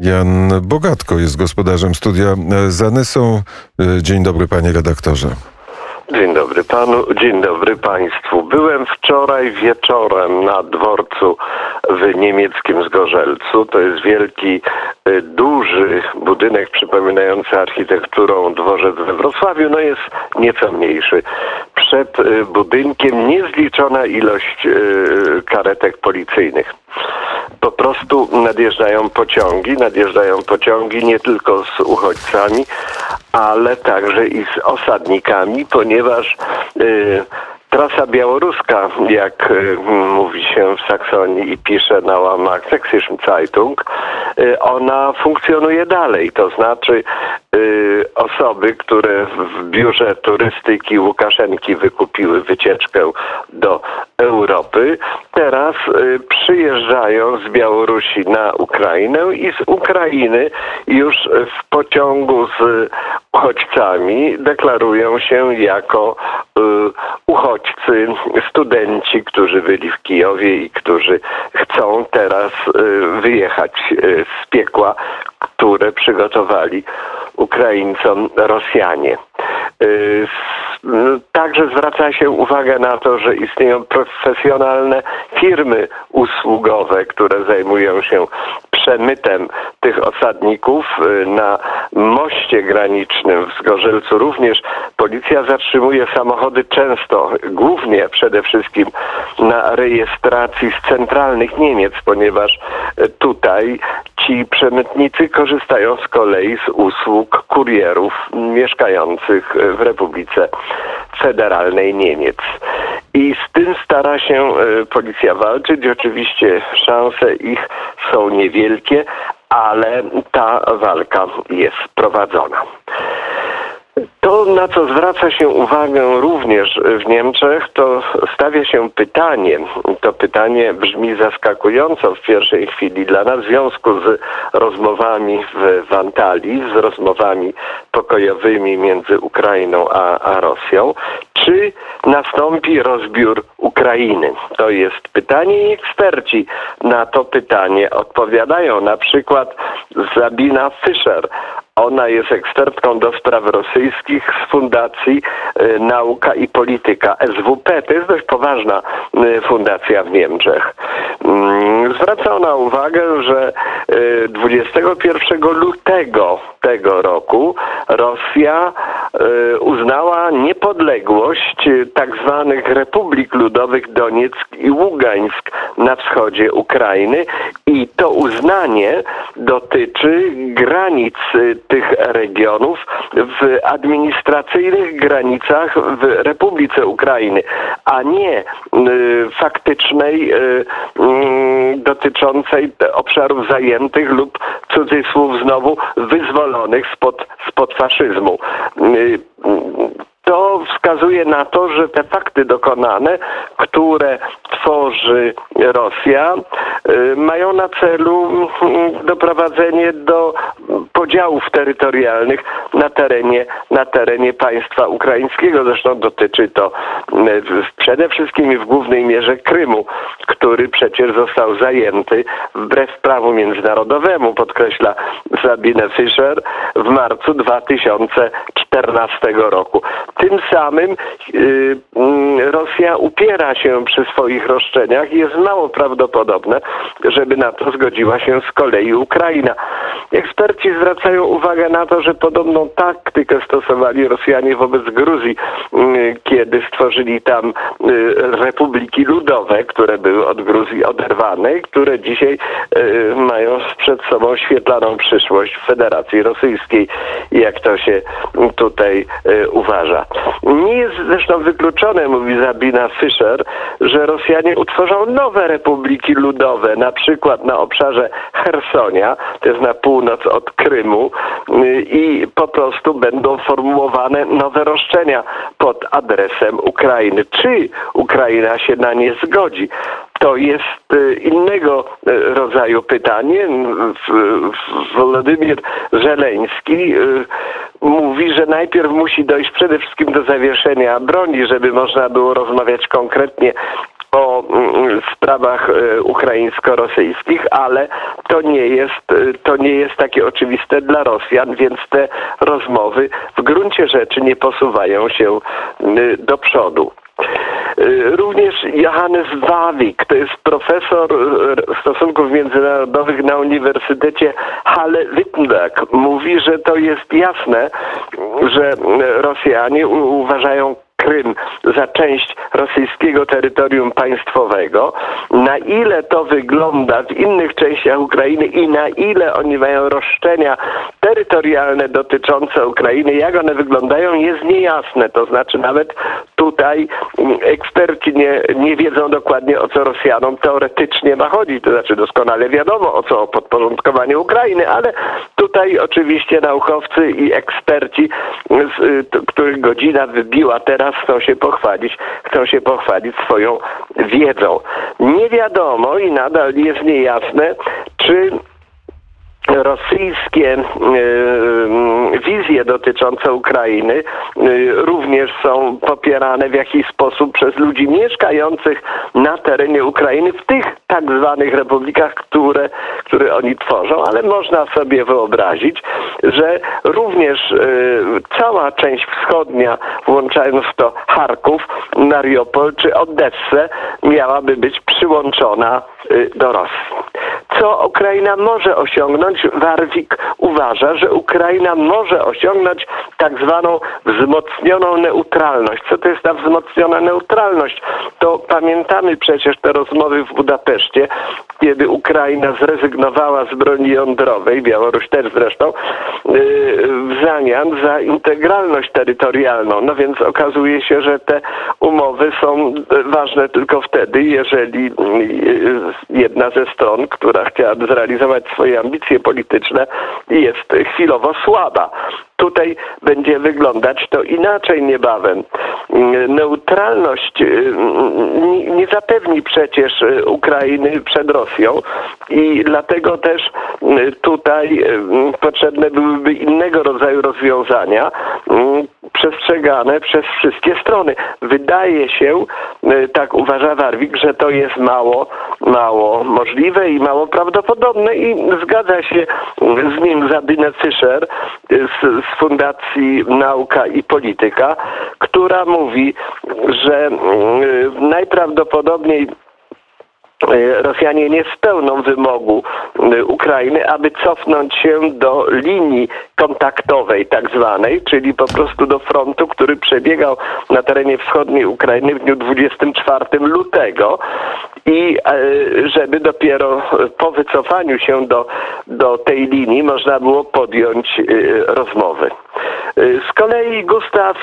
Jan Bogatko jest gospodarzem studia za Nysą. Dzień dobry, panie redaktorze. Dzień dobry panu, dzień dobry państwu. Byłem wczoraj wieczorem na dworcu w niemieckim Zgorzelcu. To jest wielki, duży budynek przypominający architekturą dworzec we Wrocławiu. No jest nieco mniejszy. Przed budynkiem niezliczona ilość karetek policyjnych. Po prostu nadjeżdżają pociągi nie tylko z uchodźcami, ale także i z osadnikami, ponieważ trasa białoruska, jak mówi się w Saksonii i pisze na łamach Sächsischen Zeitung, ona funkcjonuje dalej. To znaczy osoby, które w biurze turystyki Łukaszenki wykupiły wycieczkę do Europy, teraz przyjeżdżają z Białorusi na Ukrainę i z Ukrainy już w pociągu z uchodźcami deklarują się jako uchodźcy, studenci, którzy byli w Kijowie i którzy chcą teraz wyjechać z piekła, które przygotowali Ukraińcom Rosjanie. Także zwraca się uwagę na to, że istnieją profesjonalne firmy usługowe, które zajmują się przemytem tych osadników. Na moście granicznym w Zgorzelcu również policja zatrzymuje samochody często, głównie przede wszystkim na rejestracji z centralnych Niemiec, ponieważ tutaj ci przemytnicy korzystają z kolei z usług kurierów mieszkających w Republice Federalnej Niemiec. I z tym stara się policja walczyć. Oczywiście szanse ich są niewielkie, ale ta walka jest prowadzona. To, na co zwraca się uwagę również w Niemczech, to stawia się pytanie. To pytanie brzmi zaskakująco w pierwszej chwili dla nas w związku z rozmowami w Antalii, z rozmowami pokojowymi między Ukrainą a Rosją. Czy nastąpi rozbiór Ukrainy? To jest pytanie i eksperci na to pytanie odpowiadają. Na przykład Sabina Fischer. Ona jest ekspertką do spraw rosyjskich z Fundacji Nauka i Polityka SWP. To jest dość poważna fundacja w Niemczech. Zwraca ona uwagę, że 21 lutego tego roku Rosja uznała niepodległość tzw. republik ludowych Donieck i Ługańsk na wschodzie Ukrainy i to uznanie dotyczy granic tych regionów w administracyjnych granicach w Republice Ukrainy, a nie faktycznej dotyczącej obszarów zajętych lub cudzysłów znowu wyzwolonych spod faszyzmu. To wskazuje na to, że te fakty dokonane, które tworzy Rosja, mają na celu doprowadzenie do podziałów terytorialnych na terenie państwa ukraińskiego. Zresztą dotyczy to przede wszystkim i w głównej mierze Krymu, który przecież został zajęty wbrew prawu międzynarodowemu, podkreśla Sabine Fischer, w marcu 2014 roku. Tym samym Rosja upiera się przy swoich roszczeniach i jest mało prawdopodobne, żeby na to zgodziła się z kolei Ukraina. Eksperci zwracają uwagę na to, że podobną taktykę stosowali Rosjanie wobec Gruzji, kiedy stworzyli tam republiki ludowe, które były od Gruzji oderwane, które dzisiaj mają przed sobą świetlaną przyszłość w Federacji Rosyjskiej, jak to się tutaj uważa. Nie jest zresztą wykluczone, mówi Sabina Fischer, że Rosjanie utworzą nowe republiki ludowe, na przykład na obszarze Chersonia, to jest na północ od Krymu, i po prostu będą formułowane nowe roszczenia pod adresem Ukrainy. Czy Ukraina się na nie zgodzi? To jest innego rodzaju pytanie. Wołodymyr Żeleński mówi, że najpierw musi dojść przede wszystkim do zawieszenia broni, żeby można było rozmawiać konkretnie o sprawach ukraińsko-rosyjskich, ale to nie jest takie oczywiste dla Rosjan, więc te rozmowy w gruncie rzeczy nie posuwają się do przodu. Również Johannes Wawik, to jest profesor stosunków międzynarodowych na Uniwersytecie Halle-Wittenberg, mówi, że to jest jasne, że Rosjanie uważają Krym za część rosyjskiego terytorium państwowego. Na ile to wygląda w innych częściach Ukrainy i na ile oni mają roszczenia terytorialne dotyczące Ukrainy, jak one wyglądają, jest niejasne. To znaczy nawet tutaj eksperci nie wiedzą dokładnie, o co Rosjanom teoretycznie ma chodzić. To znaczy doskonale wiadomo, o co, o podporządkowanie Ukrainy, ale tutaj oczywiście naukowcy i eksperci, których godzina wybiła teraz, chcą się pochwalić swoją wiedzą. Nie wiadomo i nadal jest niejasne, czy rosyjskie wizje dotyczące Ukrainy również są popierane w jakiś sposób przez ludzi mieszkających na terenie Ukrainy w tych tak zwanych republikach, które oni tworzą, ale można sobie wyobrazić, że również cała część wschodnia, włączając w to Charków, Mariupol czy Odessę, miałaby być przyłączona do Rosji. Co Ukraina może osiągnąć? Warwik uważa, że Ukraina może osiągnąć tak zwaną wzmocnioną neutralność. Co to jest ta wzmocniona neutralność? To pamiętamy przecież te rozmowy w Budapeszcie, kiedy Ukraina zrezygnowała z broni jądrowej, Białoruś też zresztą, w zamian za integralność terytorialną. No więc okazuje się, że te umowy są ważne tylko wtedy, jeżeli jedna ze stron, która chciałaby zrealizować swoje ambicje polityczne, jest chwilowo słaba. Tutaj będzie wyglądać to inaczej niebawem. Neutralność nie zapewni przecież Ukrainy przed Rosją i dlatego też tutaj potrzebne byłyby innego rodzaju rozwiązania przestrzegane przez wszystkie strony. Wydaje się, tak uważa Warwik, że to jest mało możliwe i mało prawdopodobne i zgadza się z nim Sabine Fischer z Fundacji Nauka i Polityka, która mówi, że najprawdopodobniej Rosjanie nie spełną wymogu Ukrainy, aby cofnąć się do linii kontaktowej tak zwanej, czyli po prostu do frontu, który przebiegał na terenie wschodniej Ukrainy w dniu 24 lutego i żeby dopiero po wycofaniu się do tej linii można było podjąć rozmowy. Z kolei Gustav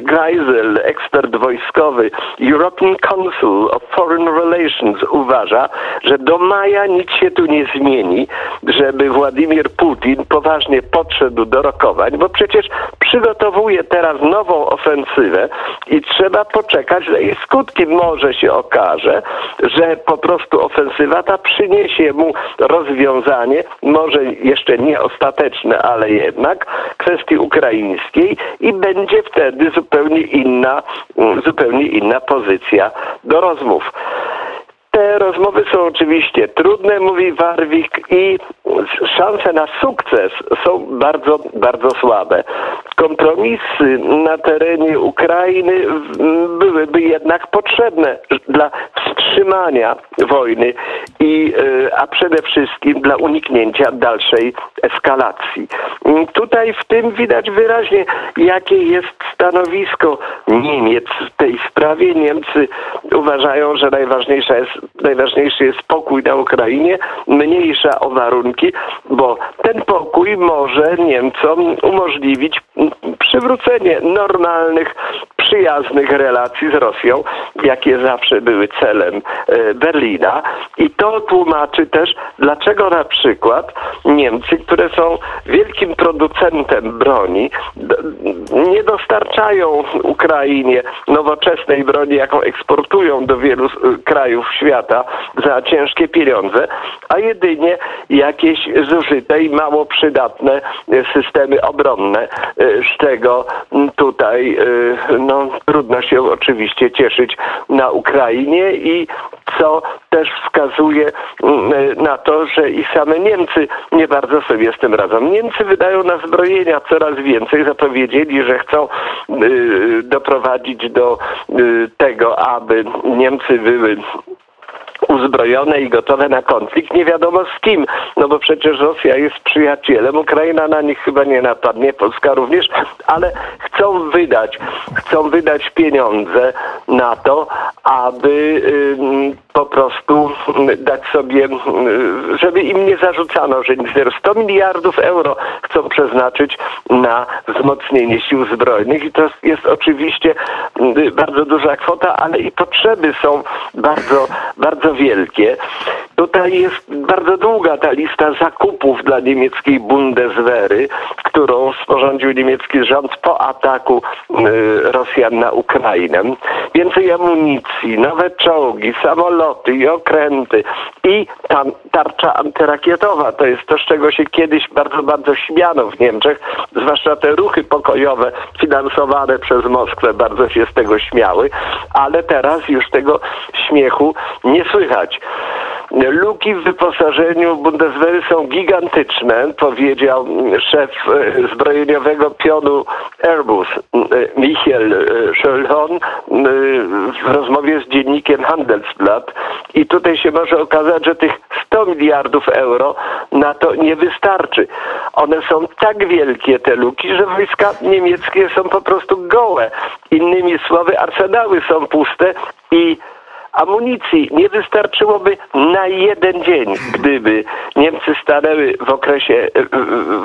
Geisel, ekspert wojskowy, European Council of Foreign Relations, uważa, że do maja nic się tu nie zmieni, żeby Władimir Putin poważnie podszedł do rokowań, bo przecież przygotowuje teraz nową ofensywę i trzeba poczekać na jej skutki. Może się okaże, że po prostu ofensywa ta przyniesie mu rozwiązanie, może jeszcze nie ostateczne, ale jednak kwestii ukraińskiej i będzie wtedy zupełnie inna pozycja do rozmów. Te rozmowy są oczywiście trudne, mówi Warwik, i szanse na sukces są bardzo, bardzo słabe. Kompromisy na terenie Ukrainy byłyby jednak potrzebne dla wstrzymania wojny, a przede wszystkim dla uniknięcia dalszej eskalacji. Tutaj w tym widać wyraźnie, jakie jest stanowisko Niemiec w tej sprawie. Niemcy uważają, że najważniejszy jest pokój na Ukrainie, mniejsza o warunki, bo ten pokój może Niemcom umożliwić przywrócenie normalnych, przyjaznych relacji z Rosją, jakie zawsze były celem Berlina. I to tłumaczy też, dlaczego na przykład Niemcy, które są wielkim producentem broni, nie dostarczają Ukrainie nowoczesnej broni, jaką eksportują do wielu krajów świata za ciężkie pieniądze, a jedynie jakieś zużyte i mało przydatne systemy obronne, z czego tutaj trudno się oczywiście cieszyć na Ukrainie i co też wskazuje na to, że i same Niemcy nie bardzo sobie z tym radzą. Niemcy wydają na zbrojenia coraz więcej, zapowiedzieli, że chcą doprowadzić do tego, aby Niemcy były uzbrojone i gotowe na konflikt, nie wiadomo z kim, no bo przecież Rosja jest przyjacielem, Ukraina na nich chyba nie napadnie, Polska również, ale chcą wydać pieniądze na to, aby po prostu dać sobie, żeby im nie zarzucano, że 100 miliardów euro chcą przeznaczyć na wzmocnienie sił zbrojnych i to jest oczywiście bardzo duża kwota, ale i potrzeby są bardzo, bardzo wielkie. Tutaj jest bardzo długa ta lista zakupów dla niemieckiej Bundeswehry, którą sporządził niemiecki rząd po ataku Rosjan na Ukrainę. Więcej amunicji, nowe czołgi, samoloty i okręty i tarcza antyrakietowa. To jest to, z czego się kiedyś bardzo, bardzo śmiano w Niemczech. Zwłaszcza te ruchy pokojowe finansowane przez Moskwę bardzo się z tego śmiały, ale teraz już tego śmiechu nie słychać. Luki w wyposażeniu Bundeswehry są gigantyczne, powiedział szef zbrojeniowego pionu Airbus Michael Schellhorn w rozmowie z dziennikiem Handelsblatt. I tutaj się może okazać, że tych 100 miliardów euro na to nie wystarczy. One są tak wielkie, te luki, że wojska niemieckie są po prostu gołe. Innymi słowy, arsenały są puste i amunicji nie wystarczyłoby na jeden dzień, gdyby Niemcy stanęły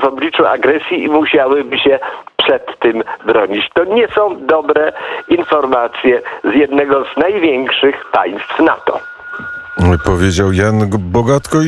w obliczu agresji i musiałyby się przed tym bronić. To nie są dobre informacje z jednego z największych państw NATO. Powiedział Jan Bogatko.